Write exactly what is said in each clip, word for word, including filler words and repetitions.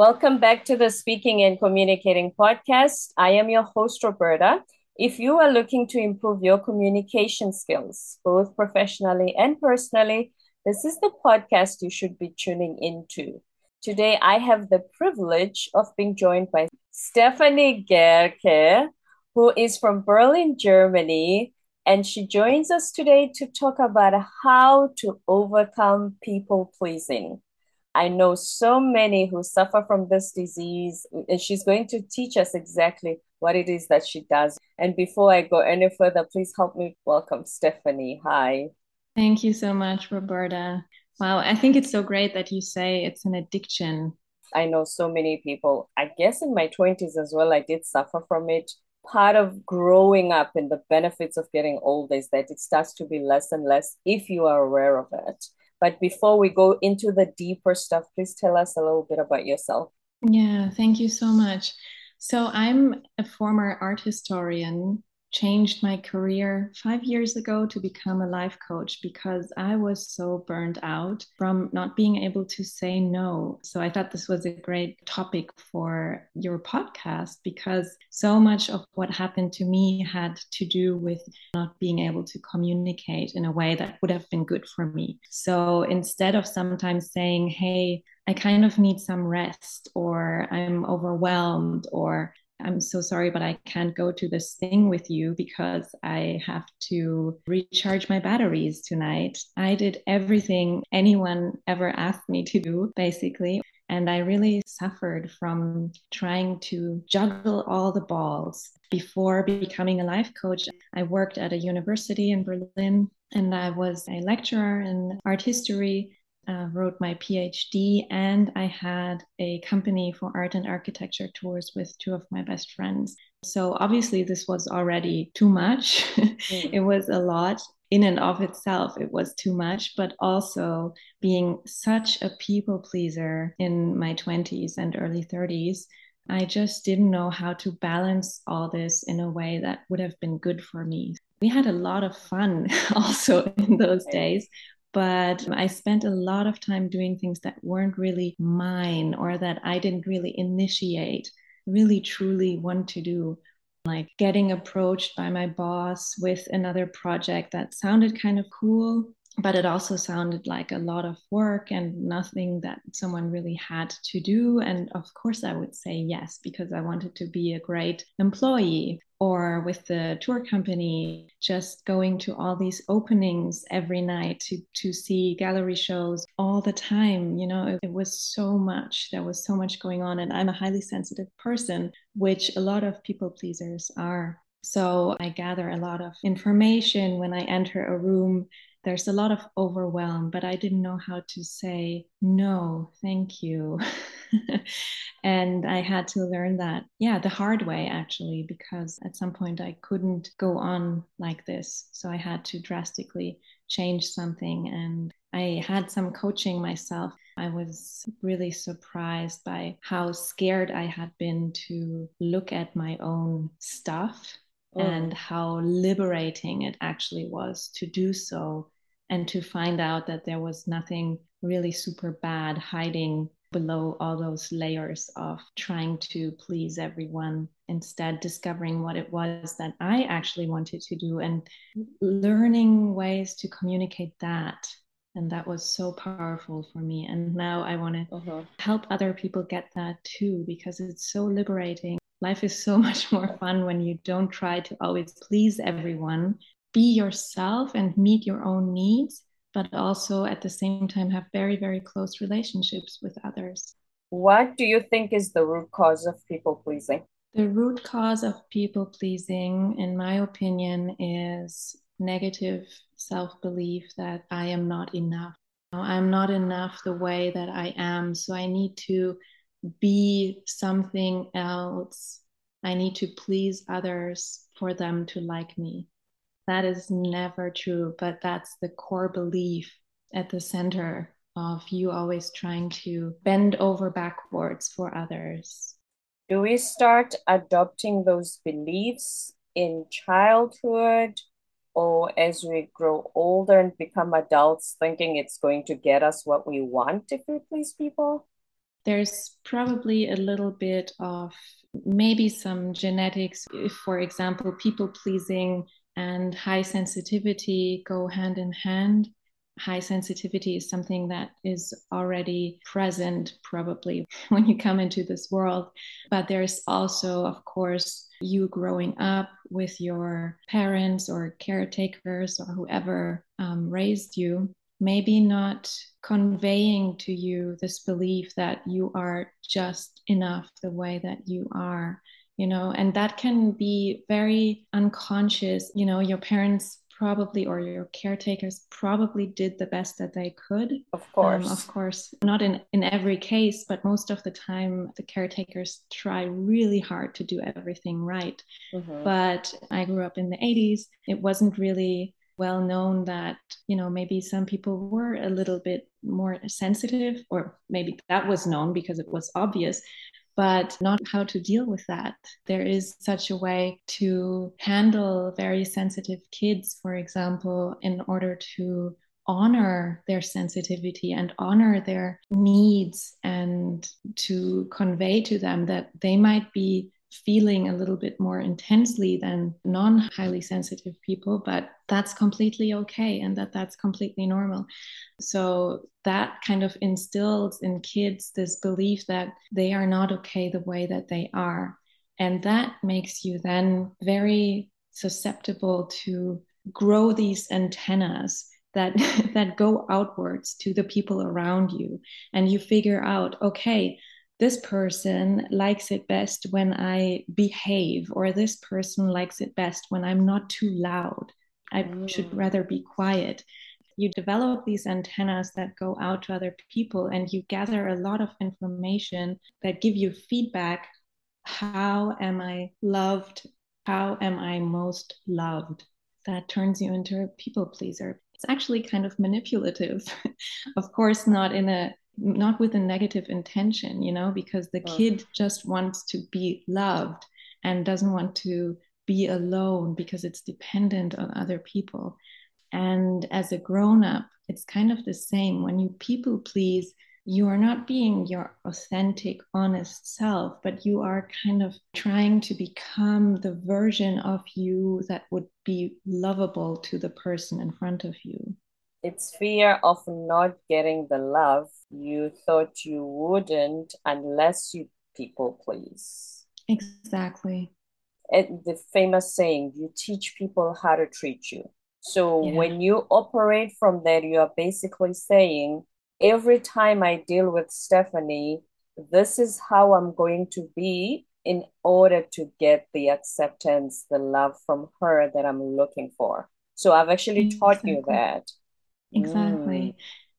Welcome back to the Speaking and Communicating podcast. I am your host, Roberta. If you are looking to improve your communication skills, both professionally and personally, this is the podcast you should be tuning into. Today, I have the privilege of being joined by Stefanie Gerke, who is from Berlin, Germany, and she joins us today to talk about how to overcome people pleasing. I know so many who suffer from this disease, and she's going to teach us exactly what it is that she does. And before I go any further, please help me welcome Stefanie. Hi. Thank you so much, Roberta. Wow, I think it's so great that you say it's an addiction. I know so many people. I guess in my twenties as well, I did suffer from it. Part of growing up and the benefits of getting older is that it starts to be less and less if you are aware of it. But before we go into the deeper stuff, please tell us a little bit about yourself. Yeah, thank you so much. So I'm a former art historian, changed my career five years ago to become a life coach because I was so burned out from not being able to say no. So I thought this was a great topic for your podcast because so much of what happened to me had to do with not being able to communicate in a way that would have been good for me. So instead of sometimes saying, hey, I kind of need some rest, or I'm overwhelmed, or I'm so sorry, but I can't go to this thing with you because I have to recharge my batteries tonight, I did everything anyone ever asked me to do, basically. And I really suffered from trying to juggle all the balls. Before becoming a life coach, I worked at a university in Berlin, and I was a lecturer in art history. Uh, wrote my P H D, and I had a company for art and architecture tours with two of my best friends. So obviously this was already too much. Mm. It was a lot in and of itself. It was too much, but also being such a people pleaser in my twenties and early thirties, I just didn't know how to balance all this in a way that would have been good for me. We had a lot of fun also in those days. But I spent a lot of time doing things that weren't really mine, or that I didn't really initiate, really truly want to do, like getting approached by my boss with another project that sounded kind of cool, but it also sounded like a lot of work and nothing that someone really had to do. And of course, I would say yes, because I wanted to be a great employee. Or with the tour company, just going to all these openings every night to, to see gallery shows all the time. You know, it, it was so much. There was so much going on. And I'm a highly sensitive person, which a lot of people pleasers are. So I gather a lot of information when I enter a room. There's a lot of overwhelm, but I didn't know how to say, no, thank you. And I had to learn that, yeah, the hard way, actually, because at some point I couldn't go on like this. So I had to drastically change something. And I had some coaching myself. I was really surprised by how scared I had been to look at my own stuff. Oh. And how liberating it actually was to do so, and to find out that there was nothing really super bad hiding below all those layers of trying to please everyone, instead discovering what it was that I actually wanted to do and learning ways to communicate that. And that was so powerful for me. And now I want to uh-huh. help other people get that too, because it's so liberating. Life is so much more fun when you don't try to always please everyone. Be yourself and meet your own needs, but also at the same time have very, very close relationships with others. What do you think is the root cause of people pleasing? The root cause of people pleasing, in my opinion, is negative self-belief that I am not enough. I'm not enough the way that I am, so I need to be something else. I need to please others for them to like me. That is never true, but that's the core belief at the center of you always trying to bend over backwards for others. Do we start adopting those beliefs in childhood, or as we grow older and become adults, thinking it's going to get us what we want if we please people? there's probably a little bit of maybe some genetics. If, for example, people pleasing and high sensitivity go hand in hand, high sensitivity is something that is already present probably when you come into this world. But there's also, of course, you growing up with your parents or caretakers or whoever um, raised you, maybe not conveying to you this belief that you are just enough the way that you are, you know, and that can be very unconscious. You know, your parents probably, or your caretakers probably did the best that they could. Of course. Um, of course, not in, in every case, but most of the time the caretakers try really hard to do everything right. Mm-hmm. But I grew up in the eighties. It wasn't really well known that, you know, maybe some people were a little bit more sensitive, or maybe that was known because it was obvious, but not how to deal with that. There is such a way to handle very sensitive kids, for example, in order to honor their sensitivity and honor their needs, and to convey to them that they might be feeling a little bit more intensely than non-highly sensitive people, but that's completely okay, and that that's completely normal. So that kind of instills in kids this belief that they are not okay the way that they are. And that makes you then very susceptible to grow these antennas that that go outwards to the people around you. And you figure out, okay, this person likes it best when I behave, or this person likes it best when I'm not too loud. I mm. should rather be quiet. You develop these antennas that go out to other people, and you gather a lot of information that give you feedback. How am I loved? How am I most loved? That turns you into a people pleaser. It's actually kind of manipulative. Of course, not in a not with a negative intention, you know, because the oh. kid just wants to be loved and doesn't want to be alone because it's dependent on other people. And as a grown-up, it's kind of the same. When you people please, you are not being your authentic, honest self, but you are kind of trying to become the version of you that would be lovable to the person in front of you. It's fear of not getting the love you thought you wouldn't unless you people please. Exactly. And the famous saying, you teach people how to treat you. So yeah. when you operate from that, you are basically saying, every time I deal with Stefanie, this is how I'm going to be in order to get the acceptance, the love from her that I'm looking for. So I've actually taught exactly. you that. Exactly. Mm.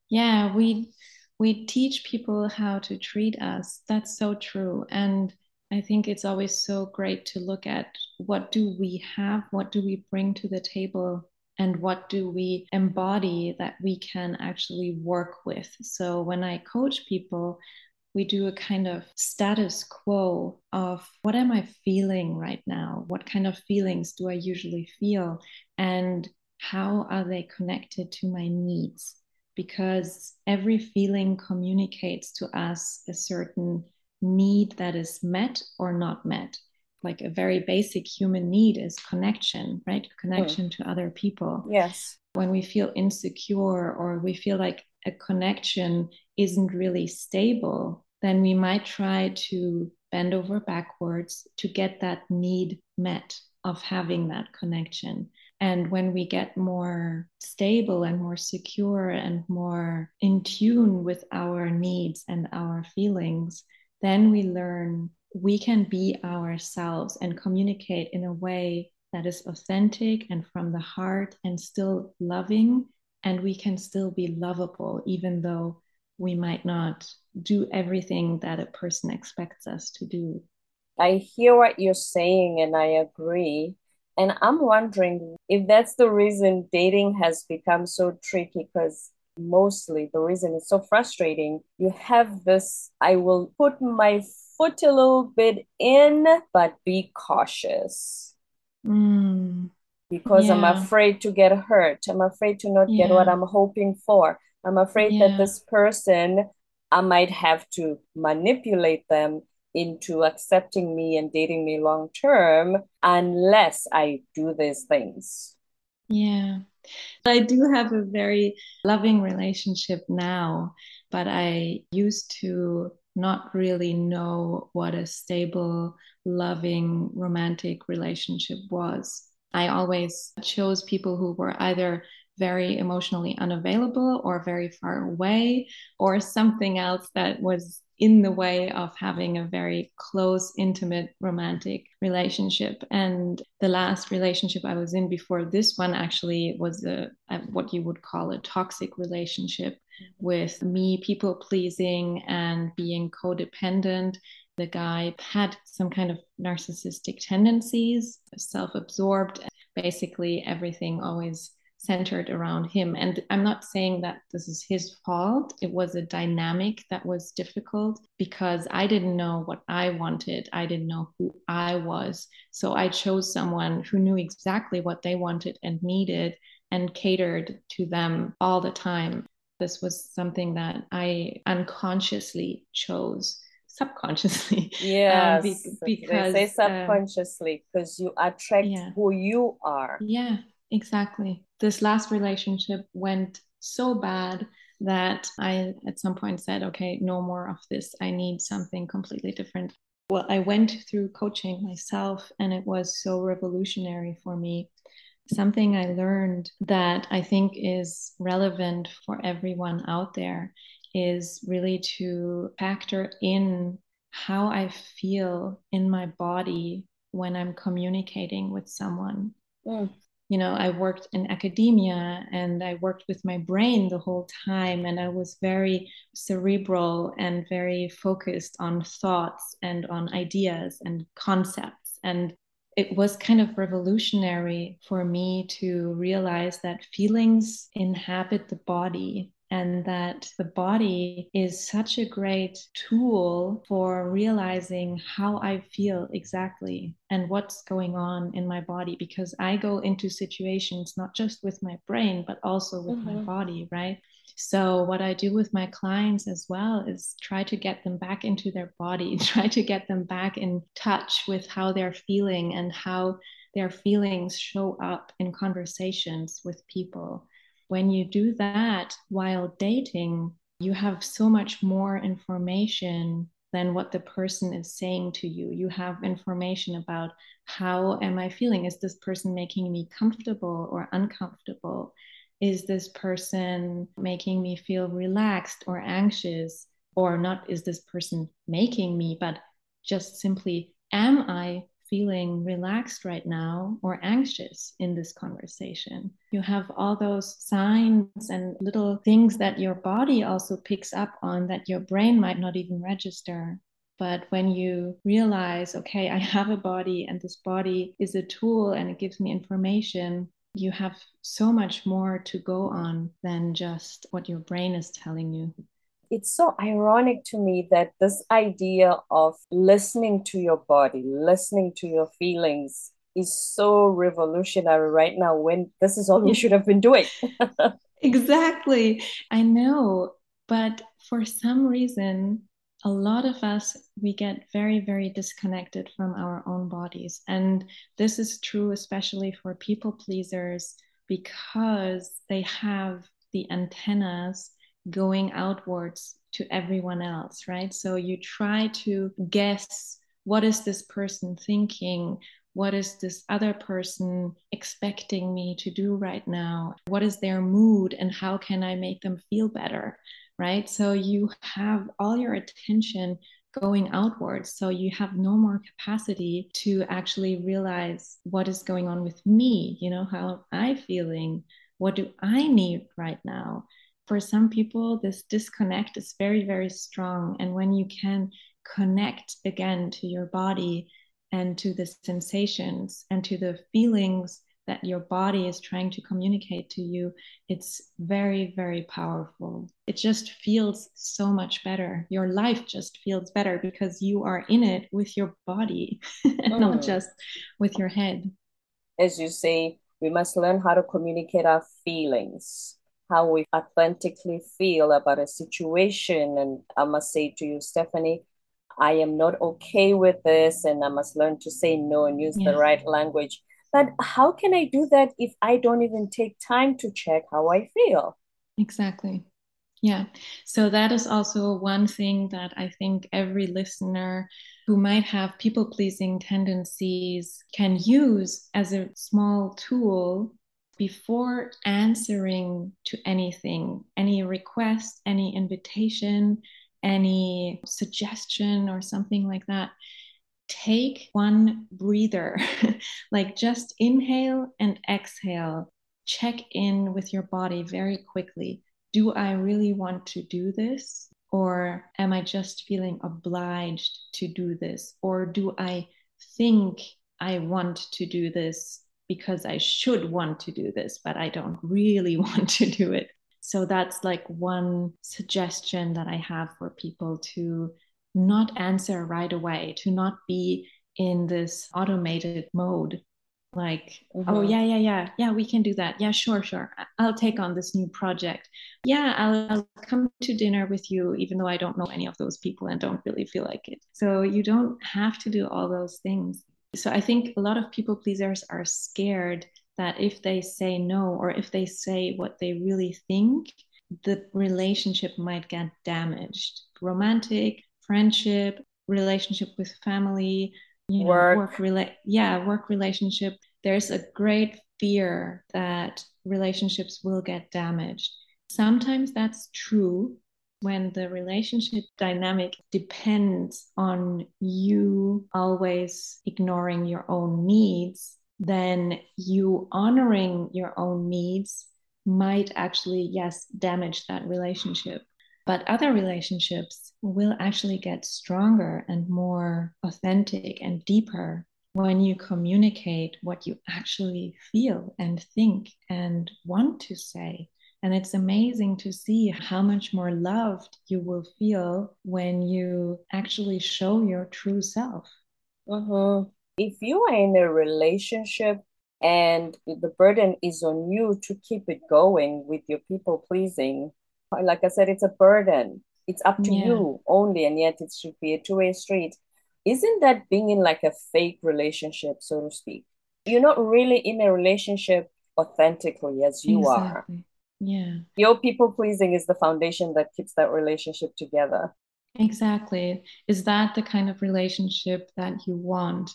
Yeah, we we teach people how to treat us. That's so true. And I think it's always so great to look at, what do we have? What do we bring to the table? And what do we embody that we can actually work with? So when I coach people, we do a kind of status quo of, what am I feeling right now? What kind of feelings do I usually feel? And how are they connected to my needs? Because every feeling communicates to us a certain need that is met or not met. Like a very basic human need is connection, right? Connection mm. to other people. Yes. When we feel insecure, or we feel like a connection isn't really stable, then we might try to bend over backwards to get that need met of having that connection. And when we get more stable and more secure and more in tune with our needs and our feelings, then we learn we can be ourselves and communicate in a way that is authentic and from the heart and still loving. And we can still be lovable, even though we might not do everything that a person expects us to do. I hear what you're saying, and I agree. And I'm wondering if that's the reason dating has become so tricky, because mostly the reason it's so frustrating, you have this, I will put my foot a little bit in, but be cautious. Mm. Because yeah. I'm afraid to get hurt. I'm afraid to not yeah. get what I'm hoping for. I'm afraid yeah. that this person I might have to manipulate them into accepting me and dating me long term unless I do these things. Yeah. I do have a very loving relationship now, but I used to not really know what a stable, loving, romantic relationship was. I always chose people who were either very emotionally unavailable or very far away or something else that was in the way of having a very close, intimate, romantic relationship. And the last relationship I was in before this one actually was a, a what you would call a toxic relationship with me people pleasing and being codependent. The guy had some kind of narcissistic tendencies, self-absorbed, basically everything always centered around him. And I'm not saying that this is his fault. It was a dynamic that was difficult because I didn't know what I wanted. I didn't know who I was. So I chose someone who knew exactly what they wanted and needed and catered to them all the time. This was something that I unconsciously chose, subconsciously. Yeah, um, be- because they say subconsciously because um, you attract yeah. who you are. Yeah. Exactly. This last relationship went so bad that I at some point said, okay, no more of this. I need something completely different. Well, I went through coaching myself and it was so revolutionary for me. Something I learned that I think is relevant for everyone out there is really to factor in how I feel in my body when I'm communicating with someone. Mm. You know, I worked in academia and I worked with my brain the whole time and I was very cerebral and very focused on thoughts and on ideas and concepts. And it was kind of revolutionary for me to realize that feelings inhabit the body and that the body is such a great tool for realizing how I feel exactly and what's going on in my body, because I go into situations not just with my brain, but also with mm-hmm. my body, right? So what I do with my clients as well is try to get them back into their body, try to get them back in touch with how they're feeling and how their feelings show up in conversations with people. When you do that while dating, you have so much more information than what the person is saying to you. You have information about how am I feeling? Is this person making me comfortable or uncomfortable? Is this person making me feel relaxed or anxious? Or not, is this person making me, but just simply, am I feeling relaxed right now or anxious in this conversation? You have all those signs and little things that your body also picks up on that your brain might not even register. But when you realize, okay, I have a body and this body is a tool and it gives me information, you have so much more to go on than just what your brain is telling you. It's so ironic to me that this idea of listening to your body, listening to your feelings is so revolutionary right now when this is all we should have been doing. Exactly. I know. But for some reason, a lot of us, we get very, very disconnected from our own bodies. And this is true, especially for people pleasers, because they have the antennas going outwards to everyone else, right? So you try to guess, what is this person thinking? What is this other person expecting me to do right now? What is their mood and how can I make them feel better, right? So you have all your attention going outwards. So you have no more capacity to actually realize what is going on with me. You know, how am I feeling? What do I need right now? For some people, this disconnect is very, very strong. And when you can connect again to your body and to the sensations and to the feelings that your body is trying to communicate to you, it's very, very powerful. It just feels so much better. Your life just feels better because you are in it with your body, and oh. not just with your head. As you say, we must learn how to communicate our feelings, how we authentically feel about a situation. And I must say to you, Stefanie, I am not okay with this, and I must learn to say no and use yeah. the right language. But how can I do that if I don't even take time to check how I feel? Exactly. Yeah. So that is also one thing that I think every listener who might have people-pleasing tendencies can use as a small tool before answering to anything, any request, any invitation, any suggestion or something like that. Take one breather, like just inhale and exhale. Check in with your body very quickly. Do I really want to do this? Or am I just feeling obliged to do this? Or do I think I want to do this because I should want to do this, but I don't really want to do it? So that's like one suggestion that I have for people to not answer right away, to not be in this automated mode. Like, mm-hmm. oh, yeah, yeah, yeah, yeah, we can do that. Yeah, sure, sure. I'll take on this new project. Yeah, I'll, I'll come to dinner with you, even though I don't know any of those people and don't really feel like it. So you don't have to do all those things. So I think a lot of people pleasers are scared that if they say no, or if they say what they really think, the relationship might get damaged. Romantic, friendship, relationship with family, You know, work, work rela- yeah, work relationship. There's a great fear that relationships will get damaged. Sometimes that's true when the relationship dynamic depends on you always ignoring your own needs, then you honoring your own needs might actually, yes, damage that relationship. But other relationships will actually get stronger and more authentic and deeper when you communicate what you actually feel and think and want to say. And it's amazing to see how much more loved you will feel when you actually show your true self. Mm-hmm. If you are in a relationship and the burden is on you to keep it going with your people pleasing, like I said, it's a burden. It's up to yeah. you only, and yet it should be a two-way street. Isn't that being in like a fake relationship, so to speak? You're not really in a relationship authentically as you exactly. are. Yeah. Your people-pleasing is the foundation that keeps that relationship together. Exactly. Is that the kind of relationship that you want?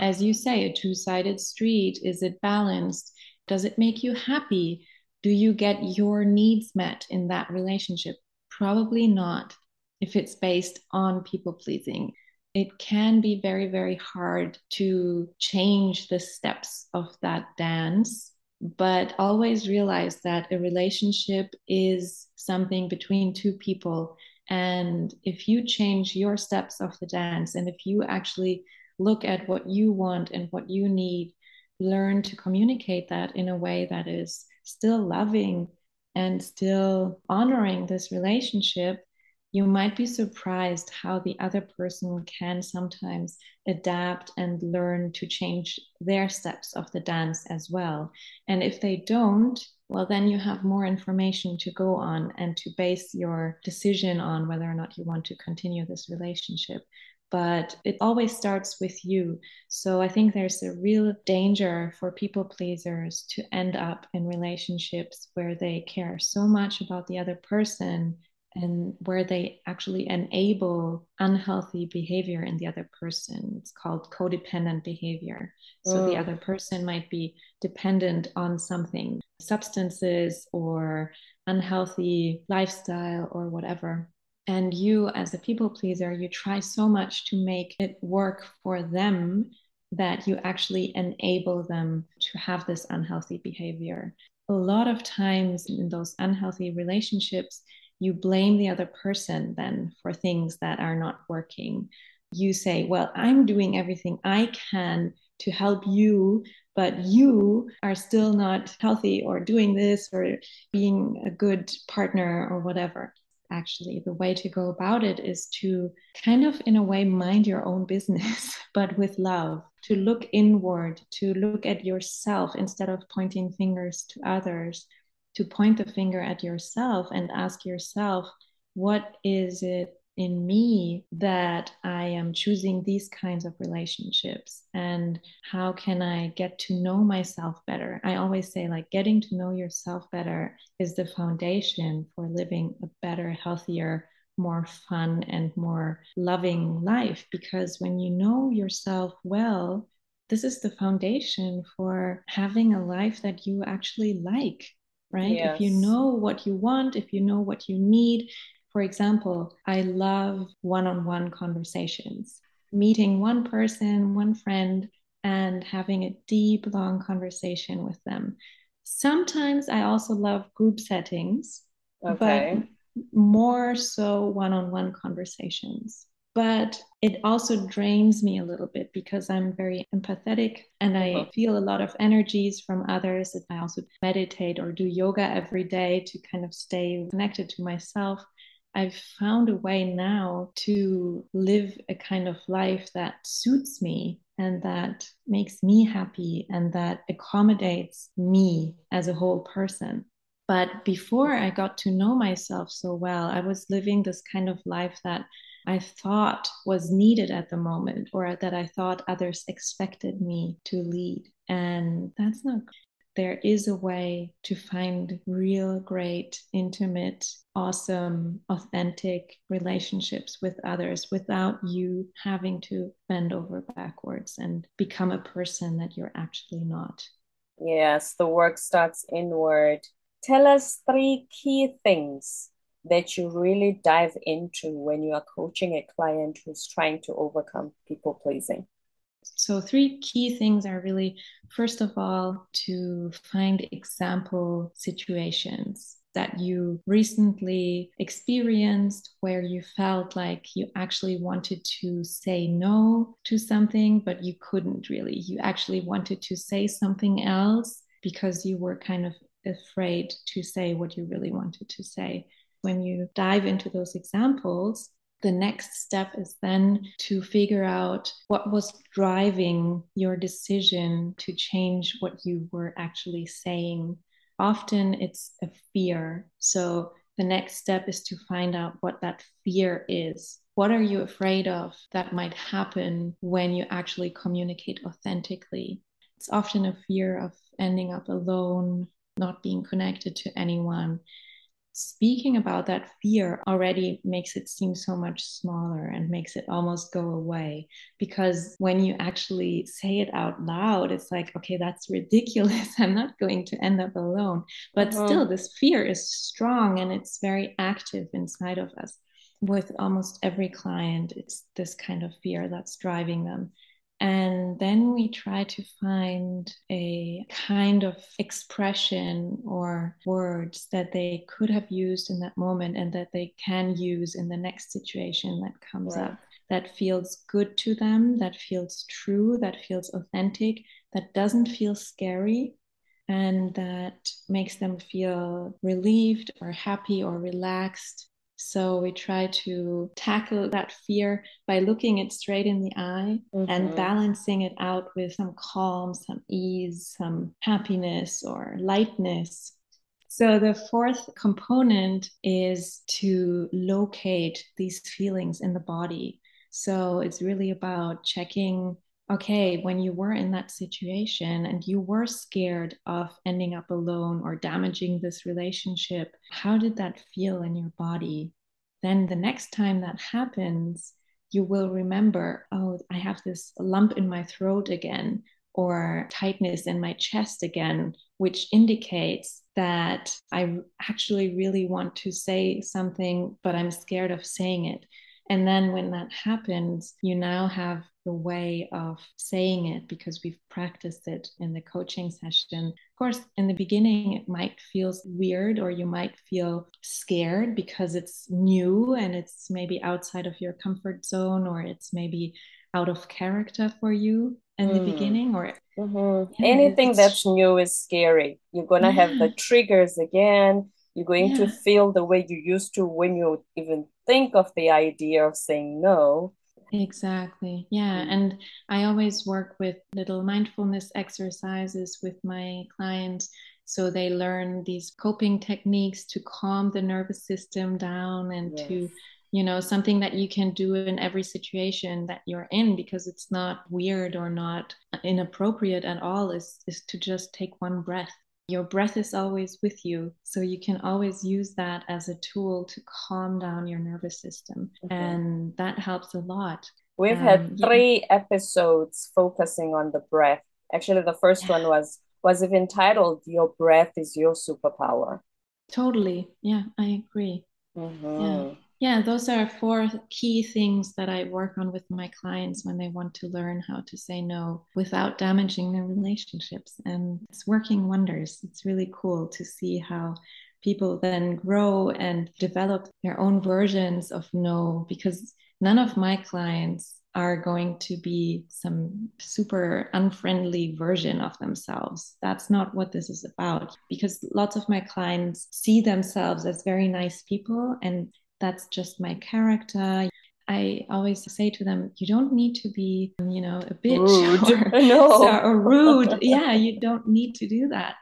As you say, a two-sided street. Is it balanced? Does it make you happy? Do you get your needs met in that relationship? Probably not if it's based on people pleasing. It can be very, very hard to change the steps of that dance, but always realize that a relationship is something between two people. And if you change your steps of the dance, and if you actually look at what you want and what you need, learn to communicate that in a way that is still loving and still honoring this relationship, you might be surprised how the other person can sometimes adapt and learn to change their steps of the dance as well. And if they don't, well, then you have more information to go on and to base your decision on whether or not you want to continue this relationship. But it always starts with you. So I think there's a real danger for people pleasers to end up in relationships where they care so much about the other person and where they actually enable unhealthy behavior in the other person. It's called codependent behavior. So oh. the other person might be dependent on something, substances or unhealthy lifestyle or whatever. And you, as a people pleaser, you try so much to make it work for them that you actually enable them to have this unhealthy behavior. A lot of times in those unhealthy relationships, you blame the other person then for things that are not working. You say, well, I'm doing everything I can to help you, but you are still not healthy or doing this or being a good partner or whatever. Actually, the way to go about it is to kind of, in a way, mind your own business, but with love, to look inward, to look at yourself instead of pointing fingers to others, to point the finger at yourself and ask yourself, what is it in me that I am choosing these kinds of relationships, and how can I get to know myself better? I always say, like, getting to know yourself better is the foundation for living a better, healthier, more fun and more loving life. Because when you know yourself well, this is the foundation for having a life that you actually like, right? Yes. If you know what you want, if you know what you need. For example, I love one-on-one conversations, meeting one person, one friend, and having a deep, long conversation with them. Sometimes I also love group settings, okay. but more so one-on-one conversations. But it also drains me a little bit because I'm very empathetic and I mm-hmm. feel a lot of energies from others. I also meditate or do yoga every day to kind of stay connected to myself. I've found a way now to live a kind of life that suits me and that makes me happy and that accommodates me as a whole person. But before I got to know myself so well, I was living this kind of life that I thought was needed at the moment, or that I thought others expected me to lead. And that's not good. There is a way to find real, great, intimate, awesome, authentic relationships with others without you having to bend over backwards and become a person that you're actually not. Yes, the work starts inward. Tell us three key things that you really dive into when you are coaching a client who's trying to overcome people pleasing. So three key things are really, first of all, to find example situations that you recently experienced where you felt like you actually wanted to say no to something, but you couldn't really. You actually wanted to say something else because you were kind of afraid to say what you really wanted to say. When you dive into those examples, the next step is then to figure out what was driving your decision to change what you were actually saying. Often it's a fear. So the next step is to find out what that fear is. What are you afraid of that might happen when you actually communicate authentically? It's often a fear of ending up alone, not being connected to anyone. Speaking about that fear already makes it seem so much smaller and makes it almost go away, because when you actually say it out loud, it's like, okay, that's ridiculous. I'm not going to end up alone. But uh-huh. still, this fear is strong and it's very active inside of us. With almost every client, it's this kind of fear that's driving them. And then we try to find a kind of expression or words that they could have used in that moment and that they can use in the next situation that comes right. up, that feels good to them, that feels true, that feels authentic, that doesn't feel scary, and that makes them feel relieved or happy or relaxed. So we try to tackle that fear by looking it straight in the eye mm-hmm. and balancing it out with some calm, some ease, some happiness or lightness. So the fourth component is to locate these feelings in the body. So it's really about checking, okay, when you were in that situation and you were scared of ending up alone or damaging this relationship, how did that feel in your body? Then the next time that happens, you will remember, oh, I have this lump in my throat again, or tightness in my chest again, which indicates that I actually really want to say something, but I'm scared of saying it. And then when that happens, you now have the way of saying it because we've practiced it in the coaching session. Of course, in the beginning, it might feel weird or you might feel scared because it's new and it's maybe outside of your comfort zone, or it's maybe out of character for you in mm. the beginning. Or mm-hmm. yeah, anything that's new is scary. You're going to yeah. have the triggers again. You're going yeah. to feel the way you used to when you even think of the idea of saying no. Exactly. Yeah. And I always work with little mindfulness exercises with my clients. So they learn these coping techniques to calm the nervous system down, and yes. to, you know, something that you can do in every situation that you're in, because it's not weird or not inappropriate at all, is, is to just take one breath. Your breath is always with you, so you can always use that as a tool to calm down your nervous system. Mm-hmm. And that helps a lot. We've um, had three yeah. episodes focusing on the breath. Actually, the first yeah. one was was even titled "Your Breath is Your Superpower." Totally. Yeah, I agree. Mm-hmm. Yeah. Yeah, those are four key things that I work on with my clients when they want to learn how to say no without damaging their relationships. And it's working wonders. It's really cool to see how people then grow and develop their own versions of no, because none of my clients are going to be some super unfriendly version of themselves. That's not what this is about, because lots of my clients see themselves as very nice people, and that's just my character. I always say to them, you don't need to be, you know, a bitch rude. Or, no. or rude. Yeah, you don't need to do that.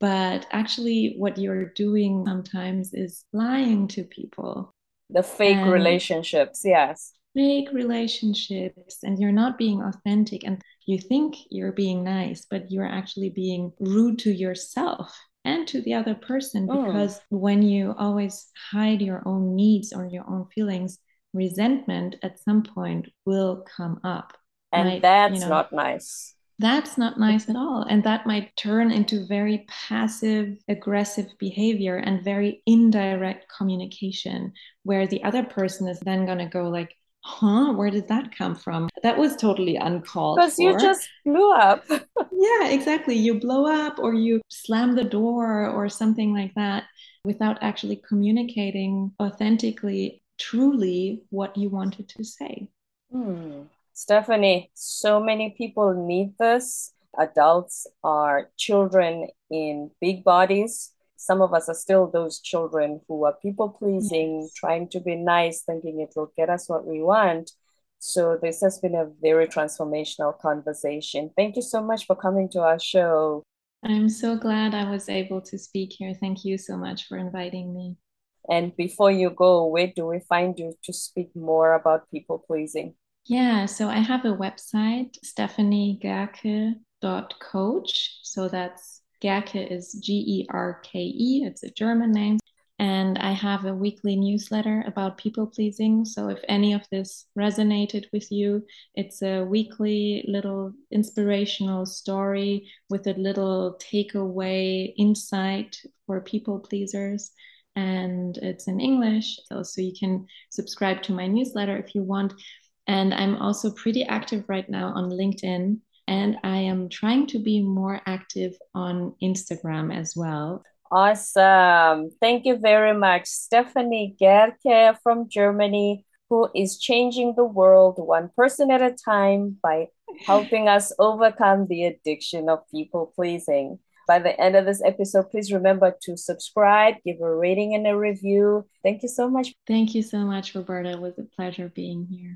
But actually what you're doing sometimes is lying to people. The fake and relationships, yes. Fake relationships, and you're not being authentic, and you think you're being nice, but you're actually being rude to yourself and to the other person, because oh. when you always hide your own needs or your own feelings, resentment at some point will come up. And might, that's you know, not nice. That's not nice at all. And that might turn into very passive, aggressive behavior and very indirect communication, where the other person is then going to go like, huh, where did that come from? That was totally uncalled for. Because you just blew up. Yeah, exactly. You blow up, or you slam the door or something like that, without actually communicating authentically, truly what you wanted to say. Hmm. Stefanie, so many people need this. Adults are children in big bodies. Some of us are still those children who are people-pleasing, yes. trying to be nice, thinking it will get us what we want. So this has been a very transformational conversation. Thank you so much for coming to our show. I'm so glad I was able to speak here. Thank you so much for inviting me. And before you go, where do we find you to speak more about people-pleasing? Yeah, so I have a website, stephanie gerke dot coach. So that's Gerke is G E R K E. It's a German name. And I have a weekly newsletter about people pleasing. So if any of this resonated with you, it's a weekly little inspirational story with a little takeaway insight for people pleasers. And it's in English. So, so you can subscribe to my newsletter if you want. And I'm also pretty active right now on LinkedIn. And I am trying to be more active on Instagram as well. Awesome. Thank you very much, Stefanie Gerke from Germany, who is changing the world one person at a time by helping us overcome the addiction of people pleasing. By the end of this episode, please remember to subscribe, give a rating and a review. Thank you so much. Thank you so much, Roberta. It was a pleasure being here.